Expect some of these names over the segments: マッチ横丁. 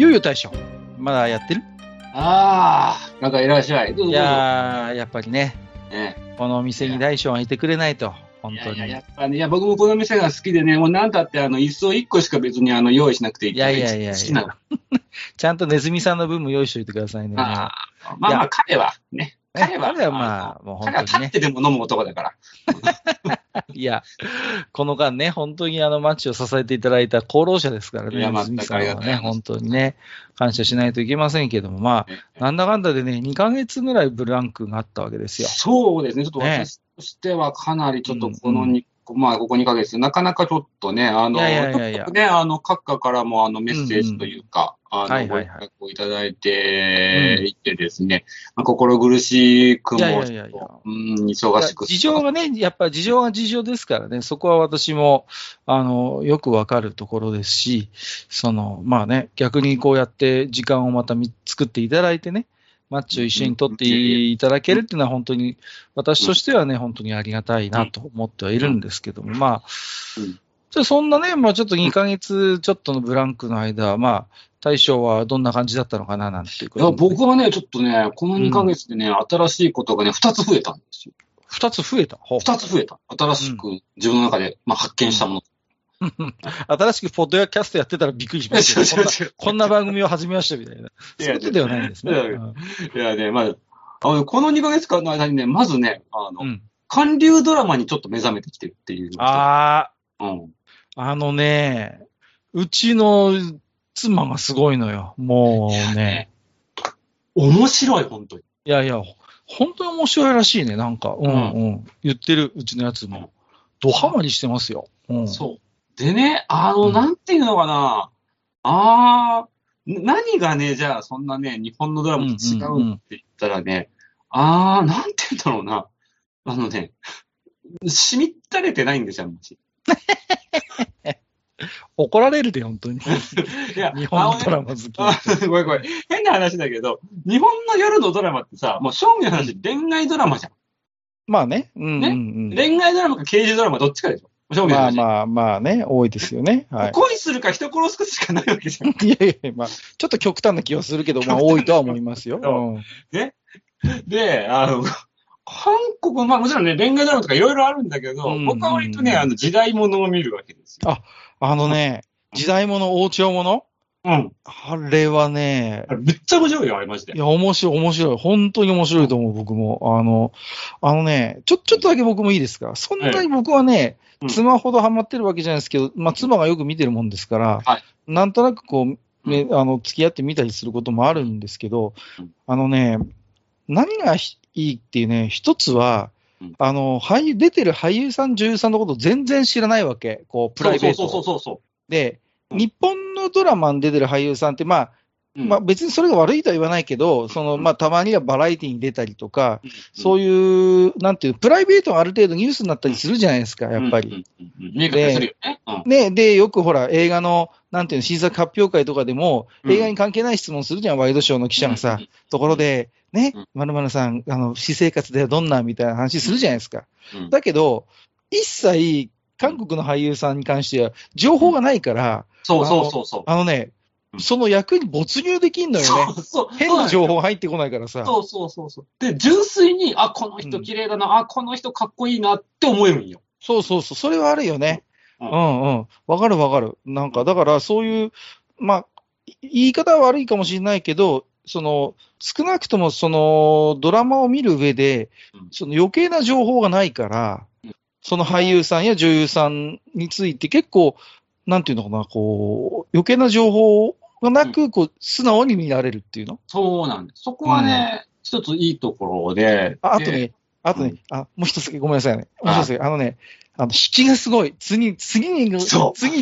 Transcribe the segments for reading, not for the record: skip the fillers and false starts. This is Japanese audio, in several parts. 猶予大将、まだやってる？なんかいらっしゃい。いや、やっぱりね、このお店に大将はいてくれないと。本当にいや僕もこの店が好きでね、もう何だって椅子を1個しか別に用意しなくていい。いや好きなの。ちゃんとネズミさんの分も用意しておいてくださいね。まあ彼はね。彼はまあもう本当にね。彼は立ってでも飲む男だから。いや、この間ね、本当に街を支えていただいた功労者ですからね、ネズミさんはね、本当にね、感謝しないといけませんけども、まあ、なんだかんだでね、2ヶ月ぐらいブランクがあったわけですよ。そうですね、ちょっと私としてはかなりちょっとこの2、まあ、ここ2ヶ月、なかなかちょっとね、各家からもメッセージというか、ご連絡をいただいていてですね、心苦しくも、忙しく。事情がね、やっぱり事情ですからね、そこは私も、よくわかるところですし、まあね、逆にこうやって時間をまた作っていただいてね、マッチを一緒に取っていただけるっていうのは本当に、私としてはね、本当にありがたいなと思ってはいるんですけども、まあ、そんなね、まあちょっと2ヶ月ちょっとのブランクの間、まあ、大将はどんな感じだったのかななんていうこと。僕はね、ちょっとね、この2ヶ月でね、新しいことがね、2つ増えたんですよ。2つ増えた。新しく自分の中で発見したもの。新しくポッドキャストやってたらびっくりしましたよ。こんな番組を始めましたみたいな。そういうことではないんですね。いやね、まず、この2ヶ月間の間にね、まずね、韓流ドラマにちょっと目覚めてきてるっていう。ね、うちの妻がすごいのよ。もうね。面白い、本当に。いや、本当に面白いらしいね、なんか。言ってる、うちのやつも。ドハマりしてますよ。そう。でね、なんていうのかな、何がね、じゃあ、そんなね、日本のドラマと違うって言ったらね、なんて言うんだろうな、しみったれてないんですよ、私。怒られるで、本当に。いや、日本のドラマ好き。ごめん。変な話だけど、日本の夜のドラマってさ、もう正味の話、恋愛ドラマじゃん。まあね。恋愛ドラマか刑事ドラマ、どっちかでしょ。まあね、多いですよね。恋するか人殺すかしかないわけじゃん。いや、まあ、ちょっと極端な気はするけど、まあ、多いとは思いますよ。ね。で、韓国、まあ、もちろんね、恋愛ドラマとかいろいろあるんだけど、僕は割とね、時代物を見るわけですよ。時代物、王朝物？あれはね。めっちゃ面白いよ、あれ、マジで。いや、面白い。本当に面白いと思う、僕も。ちょっとだけ僕もいいですか。そんなに僕はね、妻ほどハマってるわけじゃないですけど、まあ、妻がよく見てるもんですから、なんとなくこう、ね、付き合ってみたりすることもあるんですけど、何がいいっていうね、一つは、出てる俳優さん、女優さんのこと全然知らないわけ。こう、プライベート。そう。で、日本のドラマに出てる俳優さんって、まあ別にそれが悪いとは言わないけど、たまにはバラエティに出たりとか、そういう、なんていう、プライベートがある程度ニュースになったりするじゃないですか、やっぱり。で、よくほら、映画の、なんていうの、新作発表会とかでも、映画に関係ない質問するじゃん、ワイドショーの記者がさ、ところで、ね、〇〇さん、私生活ではどんなみたいな話するじゃないですか。だけど、一切、韓国の俳優さんに関しては、情報がないから、その役に没入できんのよね。変な情報入ってこないからさ。そう。で、純粋に、この人綺麗だな、この人かっこいいなって思えるんよ。そう。それはあるよね。わかる。なんか、だから、そういう、まあ、言い方は悪いかもしれないけど、少なくとも、ドラマを見る上で、余計な情報がないから、その俳優さんや女優さんについて結構、なんていうのかな、こう、余計な情報がなく、こう、素直に見られるっていうの？そうなんです。そこはね、一ついいところで。あとね、もう一つだけ、ごめんなさいね。もう一つだけ、引きがすごい。次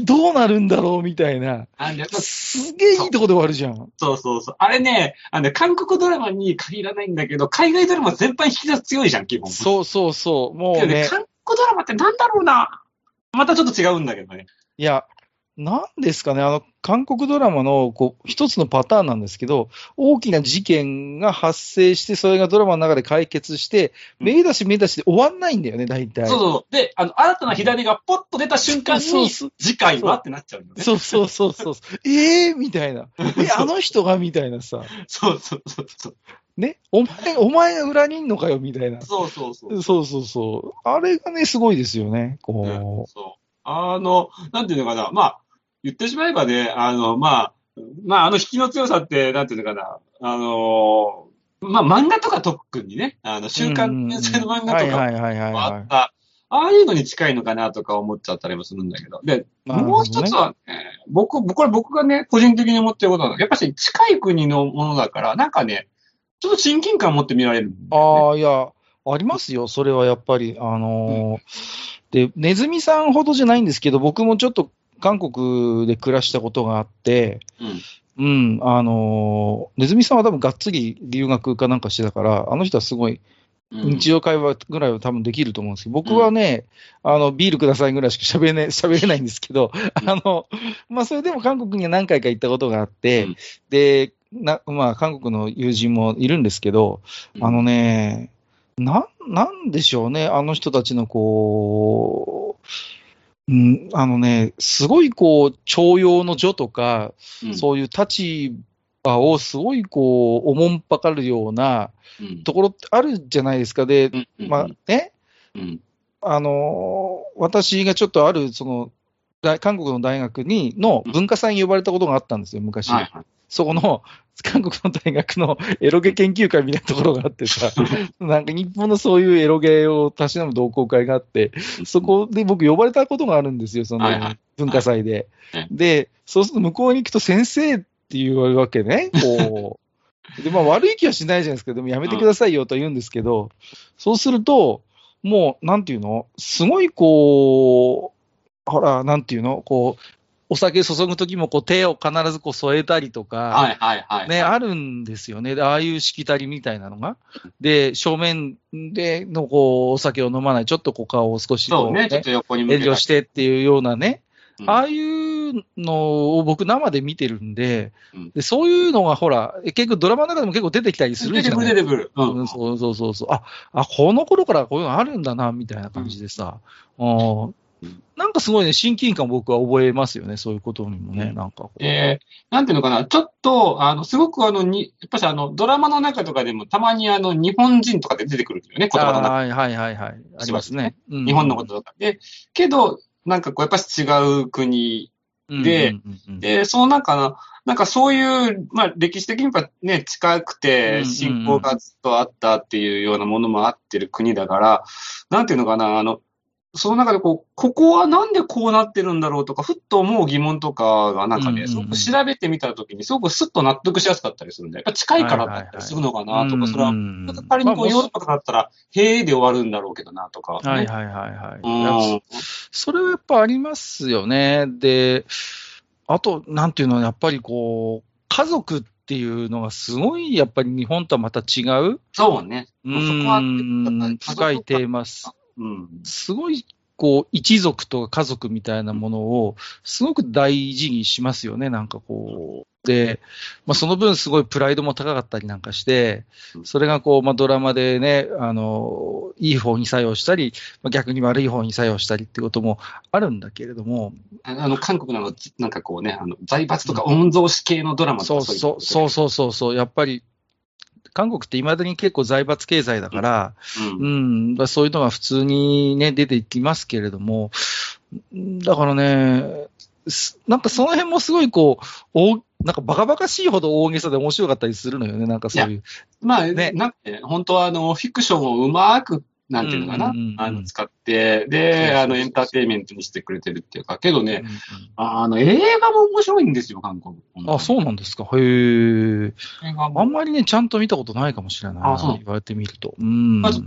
どうなるんだろうみたいな。すげえいいとこで終わるじゃん。そうそう。あれね、韓国ドラマに限らないんだけど、海外ドラマ全般引きが強いじゃん、基本。そう。もうね。韓国ドラマってなんだろうな。またちょっと違うんだけどね。いや、なんですかね、韓国ドラマのこう一つのパターンなんですけど、大きな事件が発生して、それがドラマの中で解決して、目出しで終わんないんだよね、大体。そう。で、新たな左がポッと出た瞬間に、次回はってなっちゃうんだよね。そう。みたいな。人がみたいなさ。そう。ね、お前が裏にいんのかよみたいな。そう。あれがね、すごいですよね。なんていうのかな、まあ言ってしまえばね、引きの強さってなんていうのかな、漫画とか特にね、週刊連載の漫画とかもあった。ああいうのに近いのかなとか思っちゃったりもするんだけど。で、もう一つはね、僕がね、個人的に思ってることは、やっぱり近い国のものだから、なんかね、ちょっと親近感持って見られる、ね。ああ、いや、ありますよ。それはやっぱり、で、ネズミさんほどじゃないんですけど、僕もちょっと韓国で暮らしたことがあって、ネズミさんは多分がっつり留学かなんかしてたから、あの人はすごい、日常会話ぐらいは多分できると思うんですけど、僕はね、ビールくださいぐらいしか喋れないんですけど、それでも韓国には何回か行ったことがあって、で、韓国の友人もいるんですけど、なんでしょうね、あの人たちのこう、すごいこう、徴用の女とか、そういう立場をすごいこう、おもんぱかるようなところってあるじゃないですか。で、私がちょっとある、韓国の大学の文化祭に呼ばれたことがあったんですよ、昔。そこの韓国の大学のエロゲ研究会みたいなところがあってさ、なんか日本のそういうエロゲをたしなむ同好会があって、そこで僕呼ばれたことがあるんですよ、その文化祭で。で、そうすると向こうに行くと先生って言われるわけね、こう。で、悪い気はしないじゃないですか、でもやめてくださいよと言うんですけど、そうすると、もう、なんていうの、すごいこう、ほら、なんていうの、こう、お酒注ぐときもこう手を必ずこう添えたりとか、ね、あるんですよね。ああいうしきたりみたいなのが。で、正面でのこうお酒を飲まない、ちょっとこう顔を少しこう、ね、ちょっと横に向けて遠慮してっていうようなね、ああいうのを僕生で見てるんで、でそういうのがほら、結構ドラマの中でも結構出てきたりするじゃないですか。そう。あ、この頃からこういうのあるんだな、みたいな感じでさ。なんかすごいね、親近感僕は覚えますよね、そういうことにもね、なんか。なんていうのかな、ちょっと、すごくやっぱしドラマの中とかでもたまに日本人とかで出てくるんだよね、言葉の中。はい。ありますね。日本のこととかで。けど、なんかこう、やっぱし違う国で、で、そのなんかそういう、歴史的にね、近くて、信仰がずっとあったっていうようなものもあってる国だから、なんていうのかな、その中でここはなんでこうなってるんだろうとか、ふっと思う疑問とかがなんかね、すごく調べてみたときに、すごくスッと納得しやすかったりするんで、やっぱ近いからだったりするのかなとか、それは、仮にヨーロッパからだったら、へえで終わるんだろうけどなとか、ね。それはやっぱありますよね。で、あと、なんていうのは、やっぱりこう、家族っていうのがすごい、やっぱり日本とはまた違う。そうね。深いテーマです。すごいこう一族とか家族みたいなものをすごく大事にしますよね、なんかこう。で、その分すごいプライドも高かったりなんかして、それがこう、ドラマでね、いい方に作用したり、逆に悪い方に作用したりってこともあるんだけれども。韓国のなんかこうね、財閥とか御曹司系のドラマとかそう、やっぱり。韓国っていまだに結構財閥経済だから、そういうのが普通にね、出ていきますけれども、だからね、なんかその辺もすごいこう、なんかバカバカしいほど大げさで面白かったりするのよね、なんかそういう。本当はフィクションをうまくなんていうのかな、使って、で、エンターテイメントにしてくれてるっていうか、けどね、映画も面白いんですよ、韓国。あ、そうなんですか。へぇ。あんまりね、ちゃんと見たことないかもしれない。あ、そう。言われてみると。まず、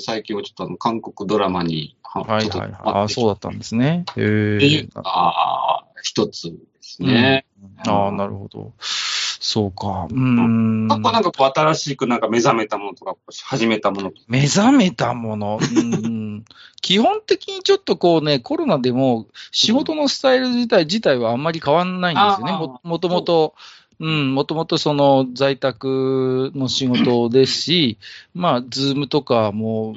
最近はちょっと韓国ドラマに、はいはい。あ、そうだったんですね。へぇ。っていう、一つですね。ああ、なるほど。そうか。過去なんかこう新しくなんか目覚めたものとか、始めたもの。目覚めたもの。基本的にちょっとこうね、コロナでも仕事のスタイル自体はあんまり変わんないんですよね。もともとその在宅の仕事ですし、まあ、ズームとかも、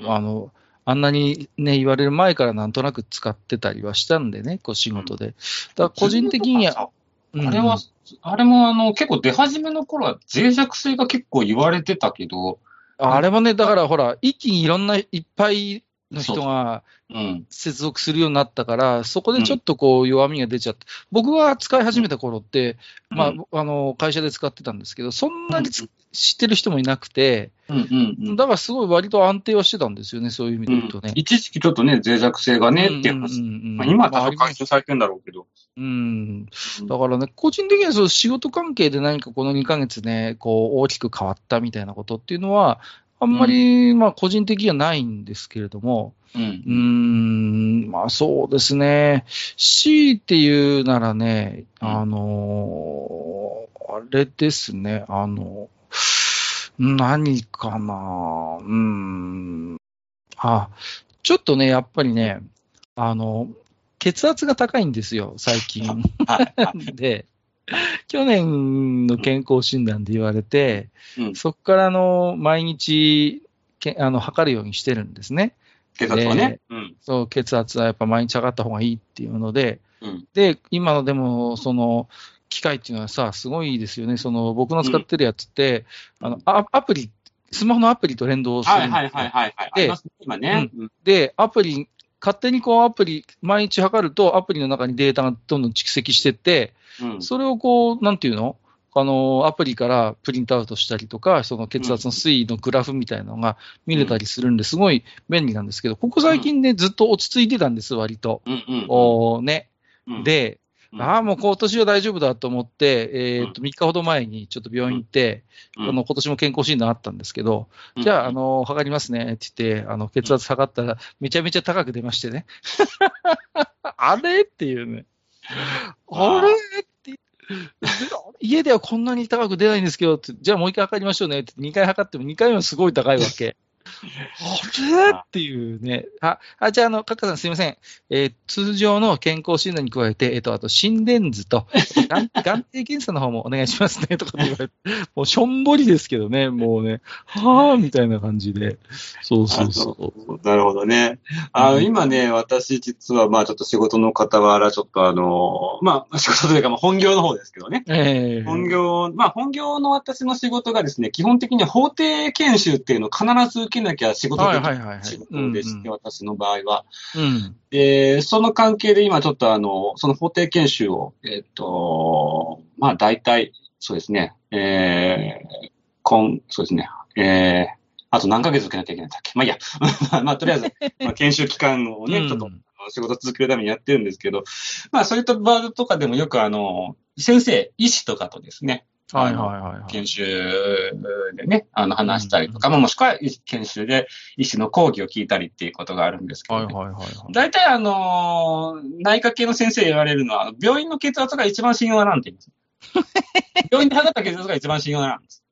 あんなにね、言われる前からなんとなく使ってたりはしたんでね、こう仕事で。だから個人的には、あれも結構出始めの頃は脆弱性が結構言われてたけど。あれもね、だからほら、一気にいっぱいの人が接続するようになったから、そこでちょっとこう弱みが出ちゃって、僕が使い始めた頃って、会社で使ってたんですけど、そんなに知ってる人もいなくて、だからすごい割と安定はしてたんですよね、そういう意味で言うとね。一時期ちょっとね、脆弱性がねって話。今は多分解消されてるんだろうけど。だからね、個人的にはその仕事関係で何かこの2ヶ月ね、こう大きく変わったみたいなことっていうのは、あんまり、まあ個人的にはないんですけれども、まあそうですね、強いて言うならね、あれですね、何かな、ちょっとね、やっぱりね、血圧が高いんですよ、最近。で、去年の健康診断で言われて、そこから毎日測るようにしてるんですね。血圧はね。そう、血圧はやっぱ毎日測った方がいいっていうので、で、今のでも、その、機械っていうのはさ、すごいですよね。その、僕の使ってるやつって、アプリ、スマホのアプリと連動するんですよ。今ね。で、勝手にこうアプリ、毎日測るとアプリの中にデータがどんどん蓄積してって、それをこう、なんていうの？アプリからプリントアウトしたりとか、その血圧の推移のグラフみたいなのが見れたりするんで、すごい便利なんですけど、ここ最近ね、ずっと落ち着いてたんです、割と。ね。で、もう今年は大丈夫だと思って、3日ほど前にちょっと病院行って、今年も健康診断あったんですけど、じゃあ、測りますねって言って、血圧測ったら、めちゃめちゃ高く出ましてね。あれっていうね。あれって。家ではこんなに高く出ないんですけどって、じゃあもう一回測りましょうねって、2回測っても2回目もすごい高いわけ。あれっていうね。じゃあ、カッカさんすいません。通常の健康診断に加えて、あと、心電図と、眼底検査の方もお願いしますね、とかって言われて、もうしょんぼりですけどね、もうね、はぁ、みたいな感じで。そうそうそう。なるほどね。今ね、私実は、ちょっと仕事の傍ら、ちょっと仕事というか、本業の方ですけどね。本業の私の仕事がですね、基本的に法定研修っていうのを必ず受けなきゃ仕事で仕事でして、私の場合は。で、その関係で今ちょっとその法定研修を、大体、そうですね、そうですね、あと何ヶ月受けなきゃいけないんだっけ。とりあえず、研修期間をね、ちょっと仕事続けるためにやってるんですけど、そういった場合とかでもよく先生、医師とかとですね、研修でね、話したりとか、もしくは研修で医師の講義を聞いたりっていうことがあるんですけど、大体内科系の先生言われるのは、病院の血圧が一番信用なんて言うんです。病院で測った血圧が一番信用なんです。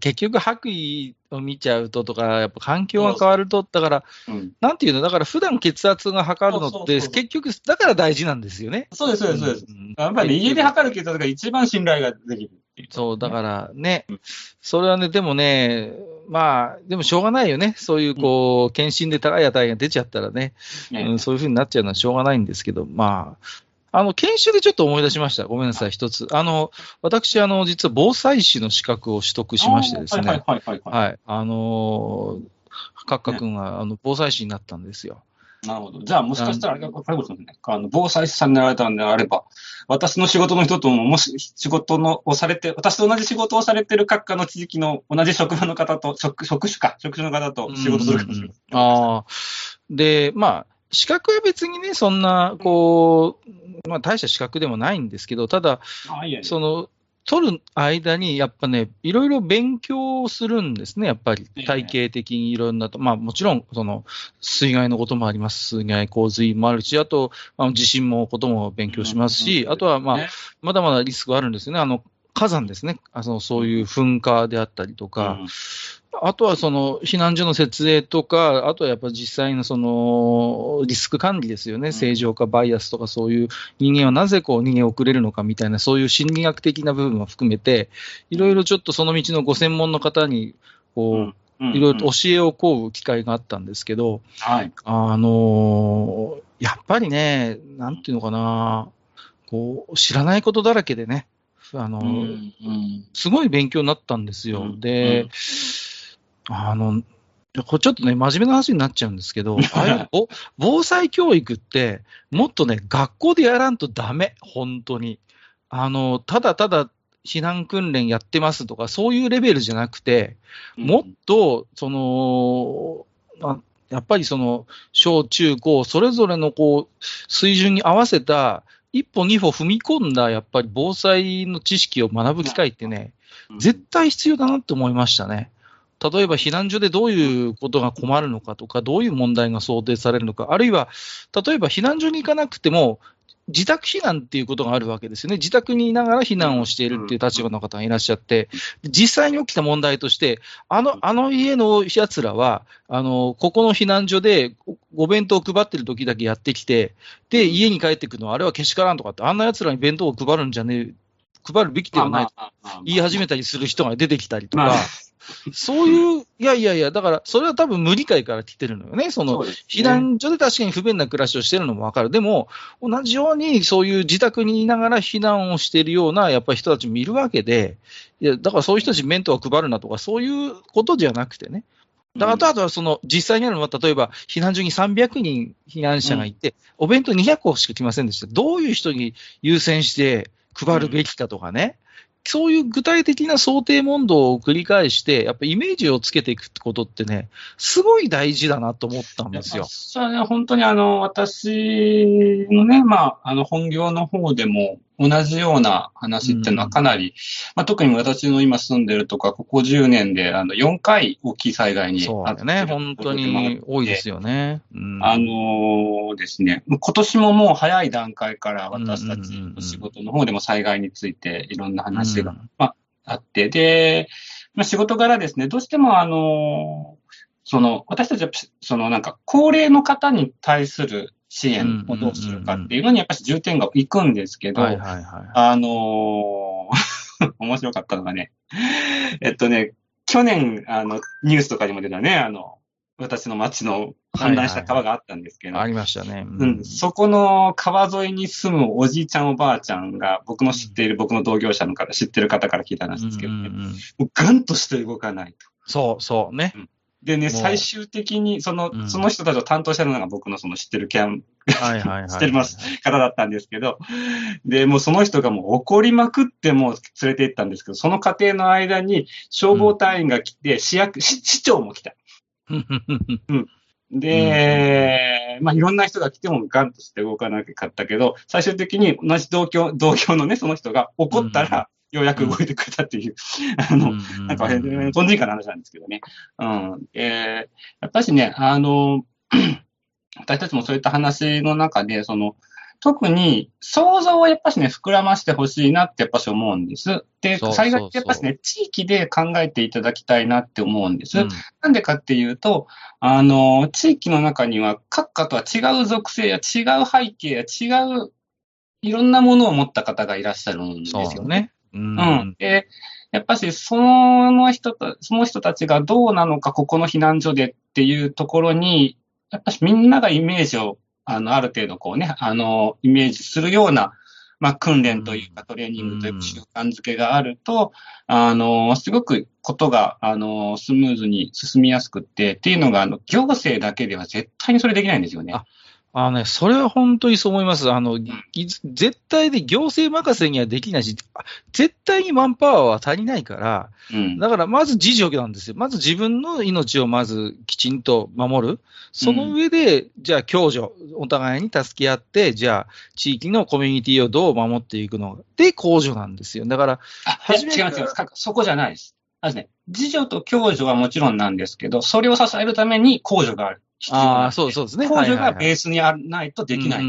結局白衣を見ちゃうととか、やっぱ環境が変わると、だから、なんていうの、だから普段血圧が測るのって、結局、だから大事なんですよね。そうです、そうです、そうです。やっぱり、家で測る血圧が一番信頼ができるっていう。そう、だからね、それはね、でもね、でもしょうがないよね。そういう、検診で高い値が出ちゃったらね、そういうふうになっちゃうのはしょうがないんですけど、研修でちょっと思い出しました。ごめんなさい、一つ。私、実は防災士の資格を取得しましてですね。カッカ君が防災士になったんですよ。なるほど。じゃあ、もしかしたらあれが分かることですね。防災士さんになられたのであれば、私の仕事の人とも、もし仕事のをされて、私と同じ仕事をされている各科の地域の同じ職場の方と、職種の方と仕事するかもしれません。ああ。で、まあ、資格は別にね、そんな、こう、まあ、大した資格でもないんですけど、ただ、その、取る間に、やっぱね、いろいろ勉強をするんですね、やっぱり。体系的にいろんなと。まあ、もちろん、その、水害のこともあります。水害、洪水もあるし、あと、地震のことも勉強しますし、あとは、まあ、まだまだリスクはあるんですよね。火山ですね。そういう噴火であったりとか、あとは、その、避難所の設営とか、あとはやっぱ実際の、その、リスク管理ですよね。正常化、バイアスとか、そういう人間はなぜこう逃げ遅れるのかみたいな、そういう心理学的な部分も含めて、いろいろちょっとその道のご専門の方に、こう、いろいろと教えを請う機会があったんですけど、やっぱりね、なんていうのかな、こう、知らないことだらけでね、すごい勉強になったんですよ。で、これちょっとね、真面目な話になっちゃうんですけど、防災教育って、もっとね、学校でやらんとダメ、本当に。ただただ避難訓練やってますとか、そういうレベルじゃなくて、もっと、その、やっぱりその、小中高、それぞれのこう、水準に合わせた、一歩二歩踏み込んだやっぱり防災の知識を学ぶ機会ってね、絶対必要だなって思いましたね。例えば避難所でどういうことが困るのかとか、どういう問題が想定されるのか、あるいは例えば避難所に行かなくても自宅避難っていうことがあるわけですよね。自宅にいながら避難をしているっていう立場の方がいらっしゃって、実際に起きた問題として、あの家のやつらは、ここの避難所でお弁当を配ってる時だけやってきて、で、家に帰ってくるのはあれはけしからんとかって、あんなやつらに弁当を配るんじゃねえ、配るべきではないと言い始めたりする人が出てきたりとか。そういう、いや、だから、それは多分無理解から来てるのよね。その、避難所で確かに不便な暮らしをしてるのもわかる。でも、同じように、そういう自宅にいながら避難をしているような、やっぱり人たちもいるわけで、いや、だからそういう人たちに面とか配るなとか、そういうことじゃなくてね。だから、あとはその、実際にあるのは、例えば、避難所に300人避難者がいて、お弁当200個しか来ませんでした。どういう人に優先して配るべきかとかね。そういう具体的な想定問答を繰り返して、やっぱりイメージをつけていくってことってね、すごい大事だなと思ったんですよ。それはね、本当に私のね、まあ、本業の方でも同じような話っていうのはかなり、まあ、特に私の今住んでるとか、ここ10年で4回大きい災害にあって。そうね、本当に多いですよね。ですね、今年ももう早い段階から私たちの仕事の方でも災害についていろんな話があって、で、まあ、仕事柄ですね、どうしても私たちはそのなんか高齢の方に対する支援をどうするかっていうのにやっぱり重点がいくんですけど、面白かったのがね、去年ニュースとかにも出たね、私の町の氾濫した川があったんですけど。ありましたね。そこの川沿いに住むおじいちゃんおばあちゃんが、僕の同業者の方、知ってる方から聞いた話ですけどね。もうガンとして動かないと。そうね。でね、最終的に、その人たちを担当したのが僕の知ってる知ってます方だったんですけど、で、もうその人がもう怒りまくってもう連れて行ったんですけど、その過程の間に消防隊員が来て、市長も来た。で、まあ、いろんな人が来てもガンとして動かなかったけど、最終的に同じ同居のね、その人が怒ったら、ようやく動いてくれたっていう、なんか、とんじんかな話なんですけどね。やっぱしね、私たちもそういった話の中で、特に想像をやっぱしね、膨らましてほしいなってやっぱし思うんです。で、災害ってやっぱしね、地域で考えていただきたいなって思うんです。なんでかっていうと、地域の中には各家とは違う属性や違う背景や違ういろんなものを持った方がいらっしゃるんですよね。で、やっぱしその人たちがどうなのか、ここの避難所でっていうところに、やっぱしみんながイメージをある程度こうね、イメージするような、まあ、訓練というかトレーニングというか習慣づけがあると、すごくことが、スムーズに進みやすくって、っていうのが、行政だけでは絶対にそれできないんですよね。ね、それは本当にそう思います。絶対で行政任せにはできないし、絶対にマンパワーは足りないから、うん、だからまず自助なんですよ。まず自分の命をまずきちんと守る。その上で、うん、じゃあ共助、お互いに助け合って、じゃあ地域のコミュニティをどう守っていくので、公助なんですよ。だから、違います。そこじゃないです。自助と共助はもちろんなんですけど、それを支えるために公助がある。そうですね。控除がベースにあらないとできない。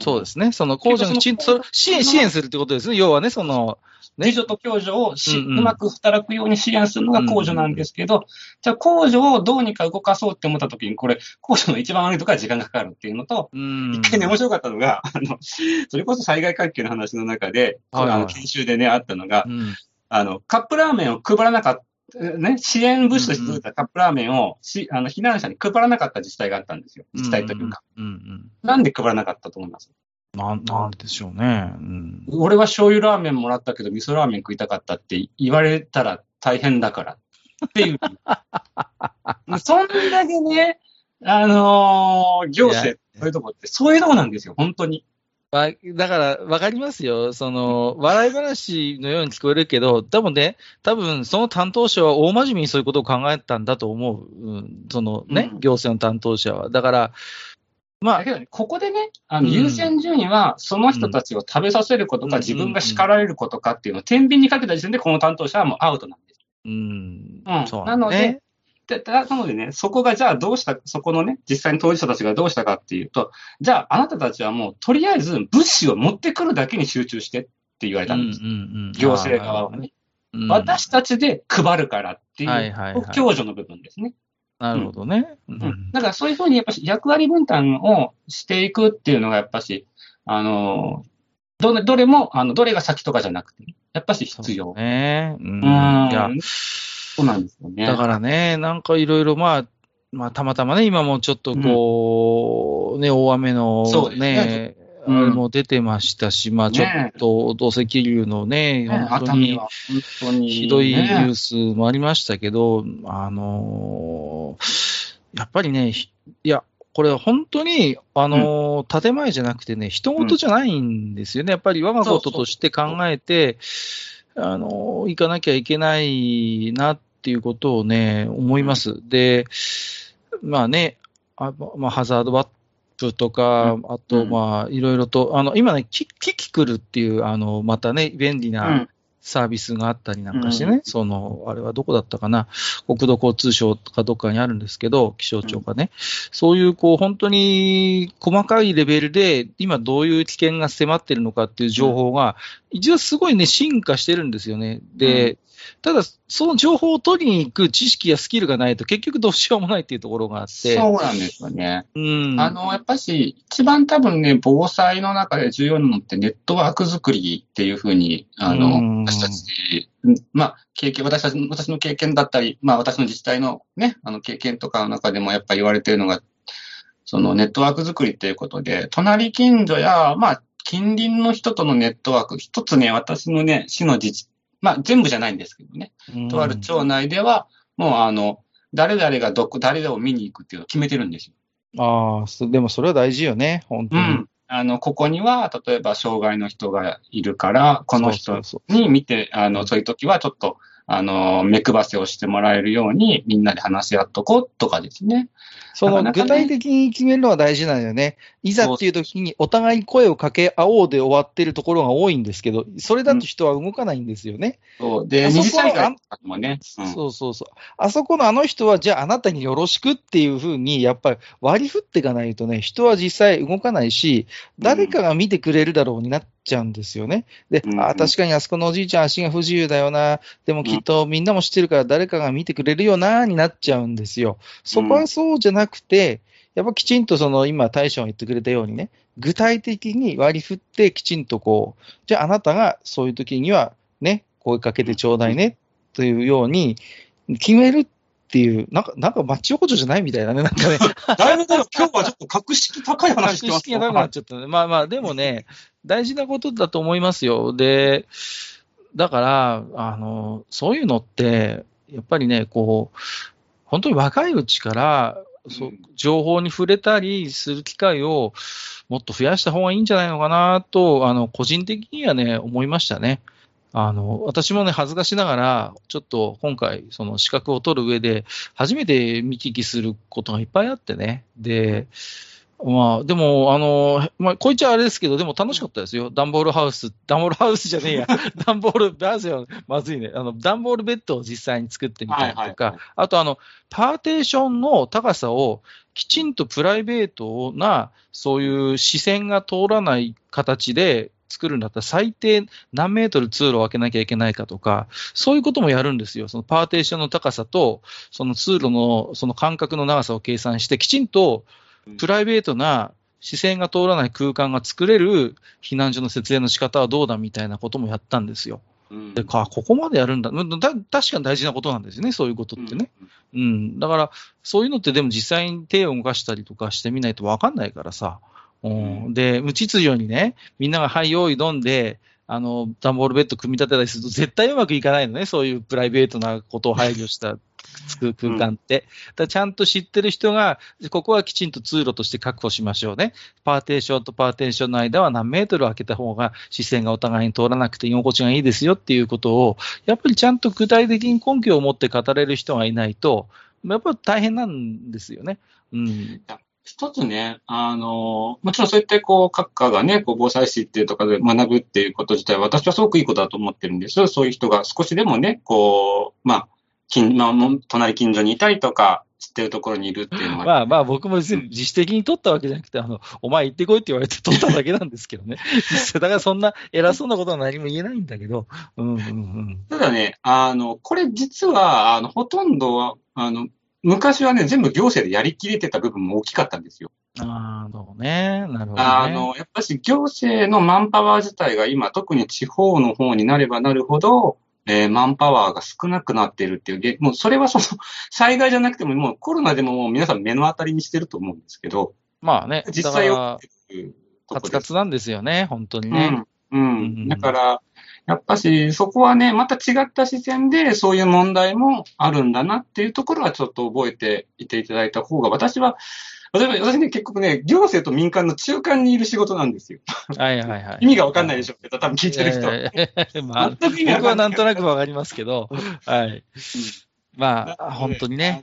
そうですね。その控除に支援するってことですね。要はね、その、ね。自助と共助をうまく働くように支援するのが控除なんですけど、じゃあ控除をどうにか動かそうって思ったときに、これ、控除の一番悪いところは時間がかかるっていうのと、一回ね、面白かったのが、それこそ災害関係の話の中で、研修でね、あったのが、カップラーメンを配らなかった。ね、支援物資として作ったカップラーメンを避難者に配らなかった自治体があったんですよ。自治体というか。なんで配らなかったと思います？なんでしょうね。俺は醤油ラーメンもらったけど、味噌ラーメン食いたかったって言われたら大変だからっていう。そんだけね、行政、そういうとこって、そういうとこなんですよ、本当に。だから分かりますよ、その笑い話のように聞こえるけど、多分その担当者は大真面目にそういうことを考えたんだと思う、そのね、行政の担当者は。だから、まあ、だけどね、ここでね、優先順位は、その人たちを食べさせることか、自分が叱られることかっていうのを、天秤にかけた時点で、この担当者はもうアウトなんです。なのでね、そこがじゃあどうした、そこのね、実際に当事者たちがどうしたかっていうと、じゃああなたたちはもうとりあえず物資を持ってくるだけに集中してって言われたんです。行政側はね。私たちで配るからっていう、共助の部分ですね。なるほどね。だからそういうふうにやっぱり役割分担をしていくっていうのがやっぱし、どれも、どれが先とかじゃなくて、やっぱし必要。そうなんですよね。だからね、なんかいろいろ、まあ、たまたまね、今もちょっとこう、ね、大雨のね、もう出てましたし、まあ、ちょっと土石流のね、本当にひどいニュースもありましたけど、やっぱりね、これ本当に、建前じゃなくてね、人事じゃないんですよね。やっぱり我がこととして考えて、行かなきゃいけないなっていうことをね、思います。で、まあね、ハザードマップとか、あと、まあ、いろいろと、今ね、キキクルっていう、またね、便利なサービスがあったりなんかしてね、あれはどこだったかな、国土交通省とかどっかにあるんですけど、気象庁がね、そういう、こう、本当に細かいレベルで、今どういう危険が迫ってるのかっていう情報が、一応すごいね、進化してるんですよね。で、ただ、その情報を取りに行く知識やスキルがないと、結局どうしようもないっていうところがあって。そうなんですよね。やっぱし、一番多分ね、防災の中で重要なのって、ネットワーク作りっていうふうに、私の経験だったり、私の自治体のね、経験とかの中でもやっぱり言われてるのが、そのネットワーク作りということで、隣近所や、近隣の人とのネットワーク、一つね、私のね、市の自治体、全部じゃないんですけどね。とある町内では、もう誰々が誰々を見に行くっていうのを決めてるんですよ。でもそれは大事よね、本当に。ここには、例えば障害の人がいるから、この人に見て、そういう時はちょっと、目配せをしてもらえるように、みんなで話し合っとこうとかですね。具体的に決めるのは大事なんだよね。いざっていう時にお互い声を掛け合おうで終わってるところが多いんですけど、それだと人は動かないんですよね。で、二次災害とかもね。あそこの人は、じゃああなたによろしくっていうふうに、やっぱり割り振っていかないとね、人は実際動かないし、誰かが見てくれるだろうになってちゃうんですよね。で、確かにあそこのおじいちゃん足が不自由だよな、でもきっとみんなも知ってるから誰かが見てくれるよなになっちゃうんですよ。そこはそうじゃなくて、やっぱきちんと今大将が言ってくれたようにね、具体的に割り振ってきちんとこう、じゃああなたがそういう時にはね、声かけてちょうだいねというように決めるっっていう、なんかマッチ横丁じゃないみたいなね、なんかね。だいぶ今日はちょっと格式高い話してます。格式高くなっちゃったね。まあまあ、でもね、大事なことだと思いますよ。で、だから、そういうのって、やっぱりね、こう、本当に若いうちから、情報に触れたりする機会をもっと増やした方がいいんじゃないのかなと、個人的にはね、思いましたね。私もね、恥ずかしながら、ちょっと今回、その資格を取る上で、初めて見聞きすることがいっぱいあってね。で、まあ、でも、まあ、こいつはあれですけど、でも楽しかったですよ。段ボールベッドを実際に作ってみたりとか、あと、パーテーションの高さを、きちんとプライベートな、そういう視線が通らない形で作るんだったら、最低何メートル通路を開けなきゃいけないかとか、そういうこともやるんですよ。そのパーテーションの高さと、その通路の、その間隔の長さを計算して、きちんと、プライベートな視線が通らない空間が作れる避難所の設営の仕方はどうだみたいなこともやったんですよ。で、ここまでやるんだ。確かに大事なことなんですよね、そういうことってね。だから、そういうのってでも実際に手を動かしたりとかしてみないと分かんないからさ。で、無秩序にね、みんながはい、用意どんで、段ボールベッド組み立てたりすると絶対うまくいかないのね、そういうプライベートなことを配慮した空間って。だちゃんと知ってる人が、ここはきちんと通路として確保しましょうね。パーテーションとパーテーションの間は何メートル開けた方が視線がお互いに通らなくて居心地がいいですよっていうことを、やっぱりちゃんと具体的に根拠を持って語れる人がいないと、やっぱり大変なんですよね。一つね、もちろんそういったこう、各家がね、こう、防災士っていうとかで学ぶっていうこと自体、私はすごくいいことだと思ってるんですよ。そういう人が少しでもね、こう、隣近所にいたりとか、知ってるところにいるっていうのは。まあまあ、僕も別に自主的に取ったわけじゃなくて、お前行ってこいって言われて取っただけなんですけどね。だからそんな偉そうなことは何も言えないんだけど。ただね、これ実は、ほとんどは、昔はね、全部行政でやりきれてた部分も大きかったんですよ。なるほどね。やっぱし行政のマンパワー自体が今、特に地方の方になればなるほど、マンパワーが少なくなっているっていう、もうそれは災害じゃなくても、もうコロナでももう皆さん目の当たりにしてると思うんですけど。まあね、実際は、カツカツなんですよね、本当にね。だから、やっぱし、そこはね、また違った視線で、そういう問題もあるんだなっていうところは、ちょっと覚えていていただいた方が、私ね、結局ね、行政と民間の中間にいる仕事なんですよ。意味が分かんないでしょうけど、多分聞いてる人。全く意味は僕はなんとなく分かりますけど、まあ、本当にね。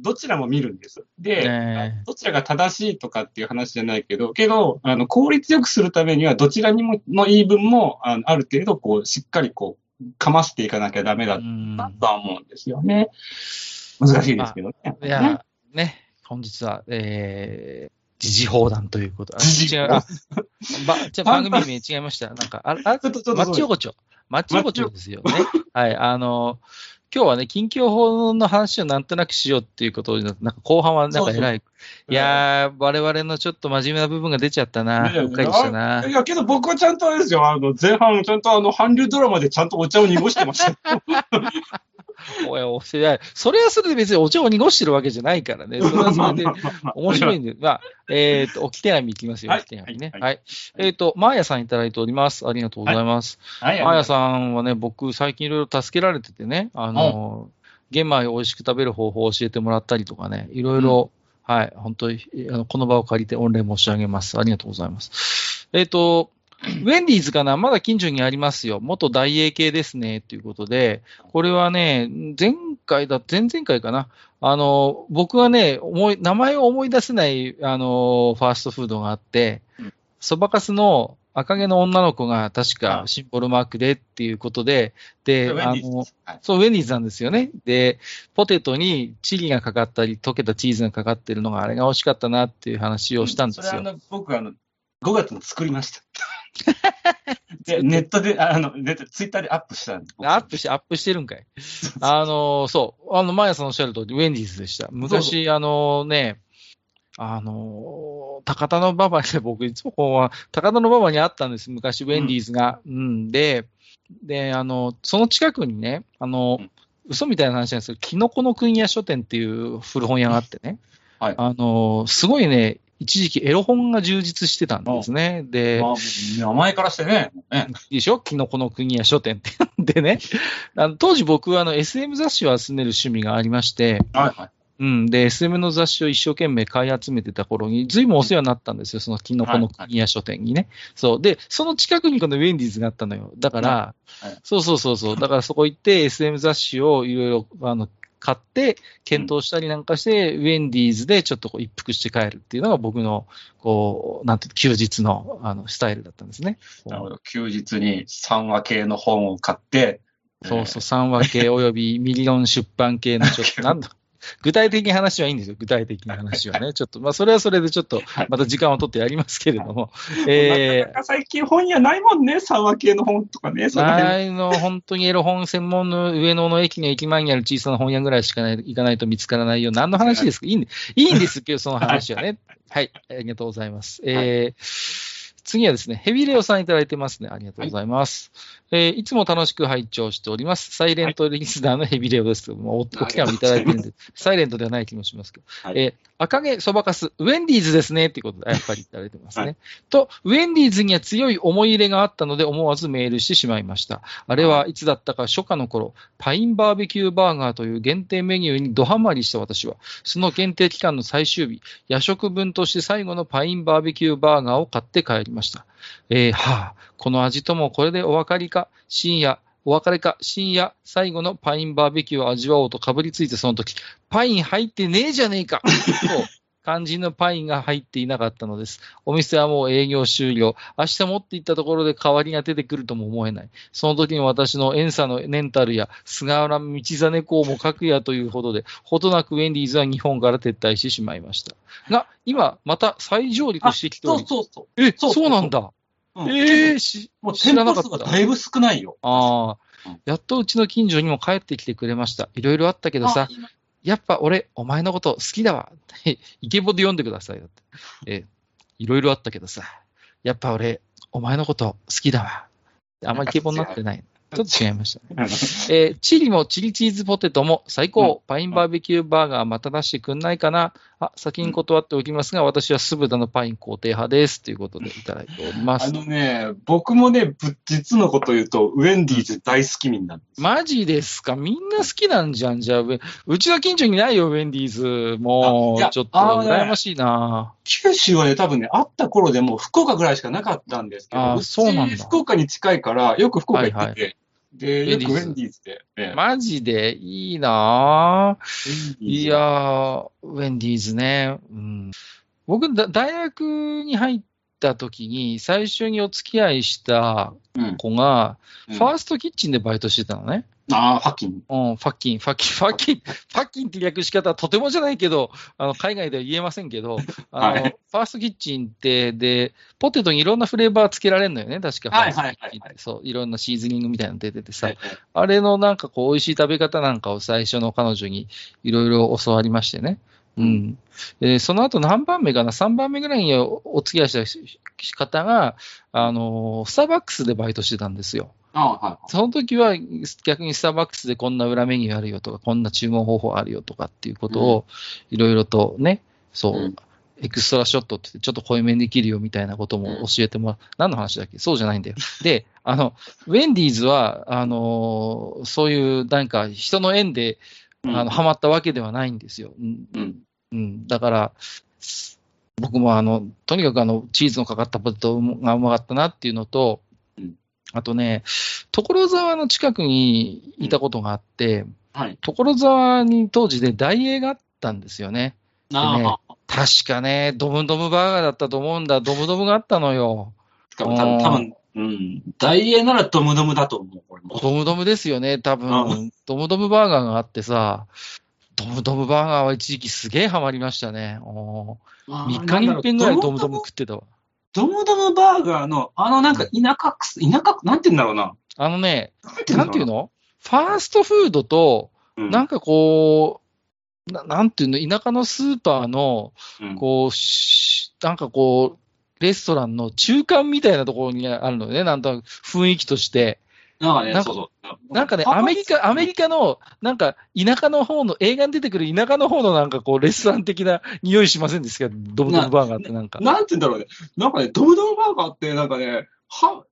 どちらも見るんです。で、どちらが正しいとかっていう話じゃないけど、効率よくするためには、どちらにもの言い分も、ある程度、こう、しっかり、こう、かましていかなきゃダメだなとは思うんですよね。難しいですけどね。いや、ね、本日は、時事砲弾ということ。番組名違いました。なんか、マッチ横丁。マッチ横丁ですよね。今日はね、近況法の話をなんとなくしようっていうことになって、なんか後半はなんか偉い。いやー、我々のちょっと真面目な部分が出ちゃったな。うっかりしたな。いや、けど僕はちゃんとあれですよ。前半、ちゃんと韓流ドラマでちゃんとお茶を濁してました。それはそれで別にお茶を濁してるわけじゃないからね。それはそれで面白いんで。置き手紙いきますよ。置き手紙ね。マーヤさんいただいております。ありがとうございます。マーヤさんはね、僕、最近いろいろ助けられててね、玄米を美味しく食べる方法を教えてもらったりとかね、いろいろ、本当に、この場を借りて御礼申し上げます。ありがとうございます。ウェンディーズかな、まだ近所にありますよ。元大英系ですね。ということで、これはね、前々回かな。僕はね、名前を思い出せない、ファーストフードがあって、そばかすの赤毛の女の子が確かシンボルマークでっていうことで、で、そう、ウェンディーズなんですよね。で、ポテトにチリがかかったり、溶けたチーズがかかってるのが、あれが美味しかったなっていう話をしたんですよ。それは僕5月に作りました。でネットで、ツイッターでアップしたんで。アップしてるんかい。マヤさんおっしゃる通り、ウェンディーズでした。昔、高田の馬場で、僕いつも高田の馬場にあったんです、昔、ウェンディーズが。で、その近くにね、嘘みたいな話なんですけど、キノコの国屋書店っていう古本屋があってね、はい、すごいね、一時期エロ本が充実してたんですね。で、まあ、名前からしてね。いいでしょ、キノコの国屋書店ってでね、当時僕はSM 雑誌を集める趣味がありまして、はいはい、うん、で SM の雑誌を一生懸命買い集めてた頃に随分お世話になったんですよ、そのキノコの国屋書店にね、はいはい、そうでその近くにこのウェンディーズがあったのよ。だから、はい、そうだからそこ行って SM 雑誌をいろいろ買って検討したりなんかして、うん、ウェンディーズでちょっとこう一服して帰るっていうのが僕のこうなんていう休日のスタイルだったんですね。なるほど、休日に3話系の本を買って、そうそう、3話系およびミリオン出版系のちょっとなんだ具体的な話はいいんですよ、具体的な話はね。ちょっと、まあ、それはそれでちょっと、また時間を取ってやりますけれども。なかなか最近本屋ないもんね、3話系の本とかね。ないの、本当にエロ本専門の上野の駅の駅前にある小さな本屋ぐらいしか行かないと見つからないよ。何の話ですか、いいんですけど、その話はね。はい、ありがとうございます。次はですね、ヘビレオさんいただいてますね。ありがとうございます。はい、いつも楽しく拝聴しております。サイレントリスナーのヘビレオですけども、お機会をいただいてるんで、サイレントではない気もしますけど、はい、赤毛そばかす、ウェンディーズですね、ということで、やっぱりいただいてますね、はい。と、ウェンディーズには強い思い入れがあったので、思わずメールしてしまいました。あれはいつだったか初夏の頃、パインバーベキューバーガーという限定メニューにドハマりした私は、その限定期間の最終日、夜食分として最後のパインバーベキューバーガーを買って帰りました。はあ、この味ともこれでお別れか、深夜、最後のパインバーベキューを味わおうとかぶりついてその時、パイン入ってねえじゃねえかと、肝心のパインが入っていなかったのです。お店はもう営業終了。明日持って行ったところで代わりが出てくるとも思えない。その時に私のエンサのネンタルや菅原道真公も書くやというほどで、ほどなくウェンディーズは日本から撤退してしまいました。が、今また再上陸してきております。そう。そうなんだ。うん、もう知らなかった。だいぶ少ないよ。ああ、やっとうちの近所にも帰ってきてくれました。いろいろあったけどさ、やっぱ俺、お前のこと好きだわ。イケボで読んでくださいよって。いろいろあったけどさ、やっぱ俺、お前のこと好きだわ。あんまりイケボになってない。ちょっと違いましたね。チリもチリチーズポテトも最高。パインバーベキューバーガーまた出してくんないかな。あ、先に断っておきますが、私は酢豚のパイン肯定派です。ということでいただいております。僕もね、実のこと言うと、ウェンディーズ大好き民なんです。マジですか？みんな好きなんじゃん。じゃあ、うちの近所にないよ、ウェンディーズ。もう、ちょっと羨ましいな。九州はね、多分ね、あった頃でも福岡ぐらいしかなかったんですけど、そうなんだ。福岡に近いから、よく福岡行ってて、はいはい、で、よくウェンディーズで。マジでいいなぁ。いやぁ、ウェンディーズね。うん、僕大学に入った時に、最初にお付き合いした子が、ファーストキッチンでバイトしてたのね。ああ、ファッキン。うん、ファッキンって略し方はとてもじゃないけど、海外では言えませんけど、はい、ファーストキッチンって、で、ポテトにいろんなフレーバーつけられるのよね、確か。はいはいはい、はい。そう、いろんなシーズニングみたいなの出ててさ、はいはい、あれのなんかこう、美味しい食べ方なんかを最初の彼女にいろいろ教わりましてね。うん。その後何番目かな、3番目ぐらいにお付き合いした方が、スターバックスでバイトしてたんですよ。その時は逆にスターバックスでこんな裏メニューあるよとか、こんな注文方法あるよとかっていうことをいろいろとね、そう、エクストラショットってちょっと濃いめにできるよみたいなことも教えてもらう。何の話だっけ？そうじゃないんだよ。で、ウェンディーズは、そういうなんか人の縁で、ハマったわけではないんですよ。だから、僕もとにかくチーズのかかったポテトがうまかったなっていうのと、あとね、所沢の近くにいたことがあって、はい、所沢に当時でダイエーがあったんですよね。確かね、ドムドムバーガーだったと思うんだ。ドムドムがあったのよ。多分、ダイエーならドムドムだと思う、これも。ドムドムですよね、多分。ドムドムバーガーがあってさ、ドムドムバーガーは一時期すげえハマりましたね。3日に1遍ぐらいドムドム食ってたわ。ドムドムバーガーの、なんか田舎く、なんて言うんだろうな。なんていうの？ファーストフードと、なんかこう、なんていうの？田舎のスーパーの、こう、なんかこう、レストランの中間みたいなところにあるのね、なんとなく雰囲気として。なんかね、アメリカの、なんか、田舎の方の、映画に出てくる田舎の方のなんかこう、レストラン的な匂いしませんでしたけど、ドムドムバーガーってなんか。なんて言うんだろうね。なんかね、ドムドムバーガーってなんかね、ちゃん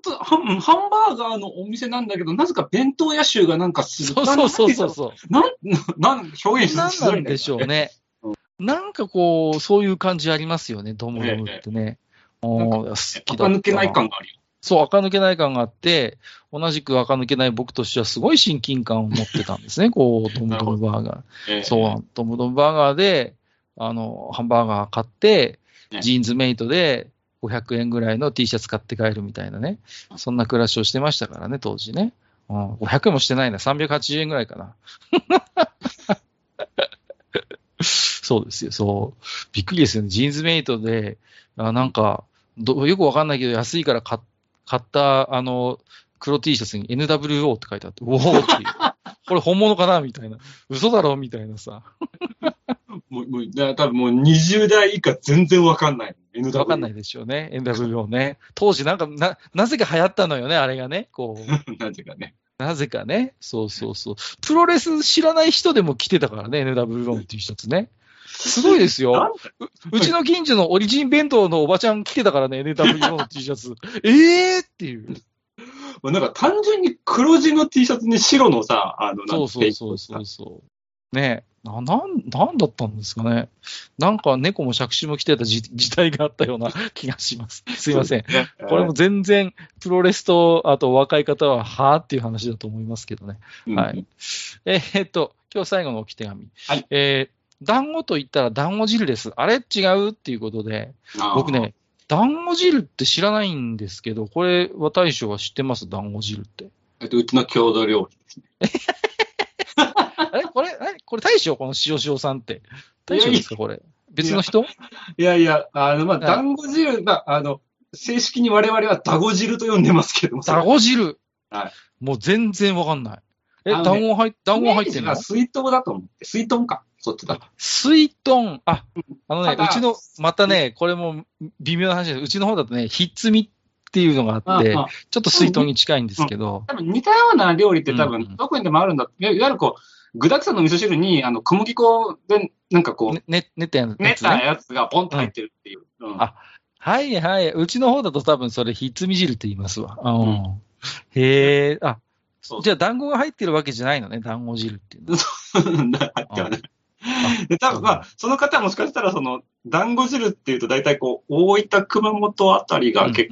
とハンバーガーのお店なんだけど、なぜか弁当屋集がなんかする。そう。表現しづらいんでしょうね。なんかこう、そういう感じありますよね、ドムドムってね。垢抜けない感があるよ。そう、垢抜けない感があって、同じく垢抜けない僕としてはすごい親近感を持ってたんですね、こう、ドムドムバーガー。そう、ドムドムバーガーで、ハンバーガー買って、ジーンズメイトで500円ぐらいの T シャツ買って帰るみたいなね、そんな暮らしをしてましたからね、当時ね。うん、500円もしてないな、380円ぐらいかな。そうですよ、そう。びっくりですよね。ジーンズメイトで、なんかよくわかんないけど、安いから買った、黒 T シャツに NWO って書いてあって、おーっていう。これ本物かなみたいな。嘘だろみたいなさ。もう多分もう20代以下全然わかんない。NWO。わかんないでしょうね。NWO ね。当時なんか、なぜか流行ったのよね、あれがね。こう。なぜかね。そう。プロレス知らない人でも着てたからね、NWO っていうシャツね。すごいですよ。うちの近所のオリジン弁当のおばちゃん着てたからね、NWO の T シャツ。っていう。なんか単純に黒地の T シャツに白のさ、そう。ねえ。なんだったんですかね。なんか猫も杓子も着てた時代があったような気がします。すいません。これも全然プロレスと、あと若い方は、はぁっていう話だと思いますけどね。はい。今日最後の置き手紙。はい。団子と言ったら団子汁です。あれ違うっていうことで、僕ね、団子汁って知らないんですけど、これは大将は知ってます？団子汁って。うちの郷土料理ですね。あれこれ大将、この塩さんって。大将ですかこれ。別の人？いや、団子汁、正式に我々はダゴ汁と呼んでますけども。ダゴ汁。はい。もう全然わかんない。団子入ってるの？水筒だと思って。水筒か。水豚。うちの、またね、これも微妙な話です。うちの方だとね、ひっつみっていうのがあって、ちょっと水豚に近いんですけど。多分似たような料理って多分、どこにでもあるんだ。いわゆるこう、具沢山の味噌汁に、小麦粉で、なんかこう、練ったやつがポンと入ってるっていう。はい。うちの方だと多分それ、ひっつみ汁って言いますわ。へえ。じゃあ、団子が入ってるわけじゃないのね、団子汁っていうの。多分その方はもしかしたら、団子汁っていうと、大体こう、大分、熊本あたりが結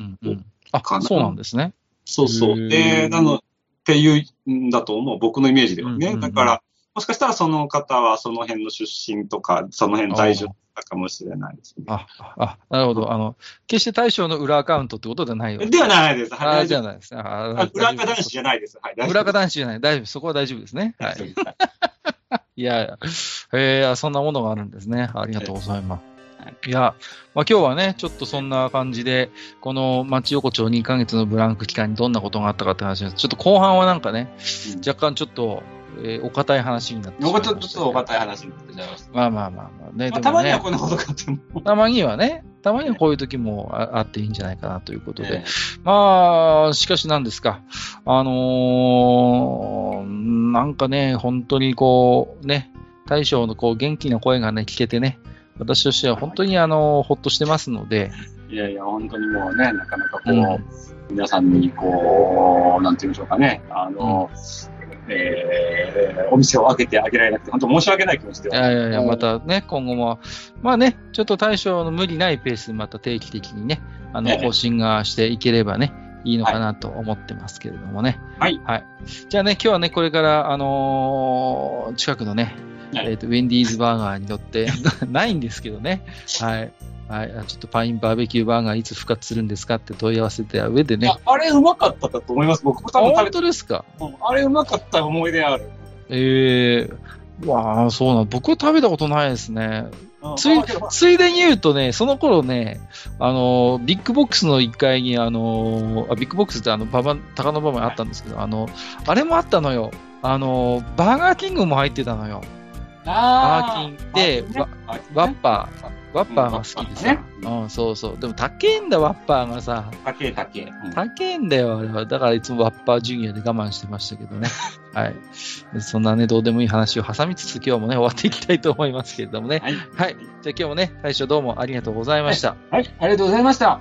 構かな。そうなんですね。そう。っていうんだと思う、僕のイメージではね。だから、もしかしたらその方はその辺の出身とか、その辺在住だったかもしれないですね。なるほど。決して大将の裏アカウントってことではないよね。ではないです。じゃないです。裏アカ男子じゃないです。裏アカ男子じゃない。大丈夫。そこは大丈夫ですね。はい。いや、そんなものがあるんですね。ありがとうございます。いや、今日はね、ちょっとそんな感じで、この町横丁2ヶ月のブランク期間にどんなことがあったかって話です。ちょっと後半はなんかね、若干ちょっと、お堅い話になってしまいました。ちょっとお堅い話になってしまいました。まあね。たまにはこんなことがあっても。たまにはこういう時もあっていいんじゃないかなということで。しかし何ですか。なんかね、本当にこう、ね、大将のこう元気な声がね、聞けてね、私としては本当にほっとしてますので。いや、本当にもうね、なかなかこう、皆さんにこう、なんていうんでしょうかね、お店を開けてあげられなくて、本当申し訳ない気持ちで。いや、またね、今後も、ちょっと大将の無理ないペースでまた定期的にね、更新がしていければね、いいのかなと思ってますけれどもね。はい。じゃあね、今日はね、これから、近くのね、ウェンディーズバーガーに乗って、ないんですけどね。ちょっとパインバーベキューバーガーいつ復活するんですかって問い合わせて上でね。あれうまかったかと思います。僕も多分食べて。本当ですか？あれうまかった思い出ある。わあ、そうな。僕は食べたことないですね。ついでに言うとね、その頃ね、ビッグボックスの1階に、ビッグボックスって高野馬場にあったんですけど、あれもあったのよ。バーガーキングも入ってたのよ。バーキンで、ワッパー。ワッパーが好きですね。うん、そうそう。でも高えんだ、ワッパーがさ。高え。うん、高えんだよ、あれは。だからいつもワッパージュニアで我慢してましたけどね。はい。そんなね、どうでもいい話を挟みつつ、今日もね、終わっていきたいと思いますけれどもね。はい。はい、じゃあ今日もね、大将どうもありがとうございました。はい、はい、ありがとうございました。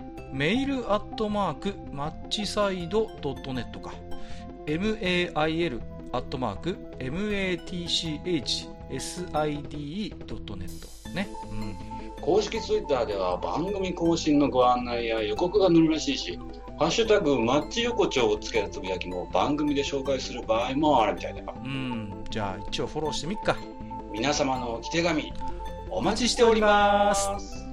？mail@matchside.net か mail@matchside.net ね、うん、公式ツイッターでは番組更新のご案内や予告が載るらしいし、ハッシュタグマッチ横丁をつけるつぶやきも番組で紹介する場合もあるみたいだよ。うん、じゃあ一応フォローしてみっか。皆様のお手紙お待ちしております。